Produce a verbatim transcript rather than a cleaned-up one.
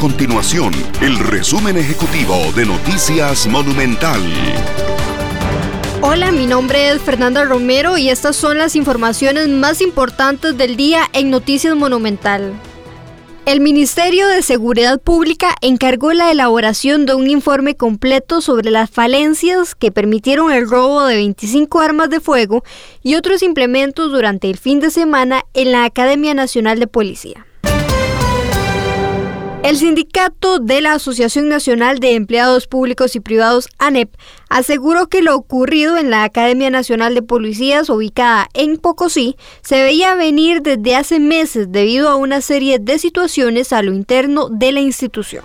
continuación el resumen ejecutivo de Noticias Monumental. Hola, mi nombre es Fernanda Romero y estas son las informaciones más importantes del día en Noticias Monumental. El Ministerio de Seguridad Pública encargó la elaboración de un informe completo sobre las falencias que permitieron el robo de veinticinco armas de fuego y otros implementos durante el fin de semana en la Academia Nacional de Policía. El sindicato de la Asociación Nacional de Empleados Públicos y Privados, ANEP, aseguró que lo ocurrido en la Academia Nacional de Policías, ubicada en Pococí, se veía venir desde hace meses debido a una serie de situaciones a lo interno de la institución.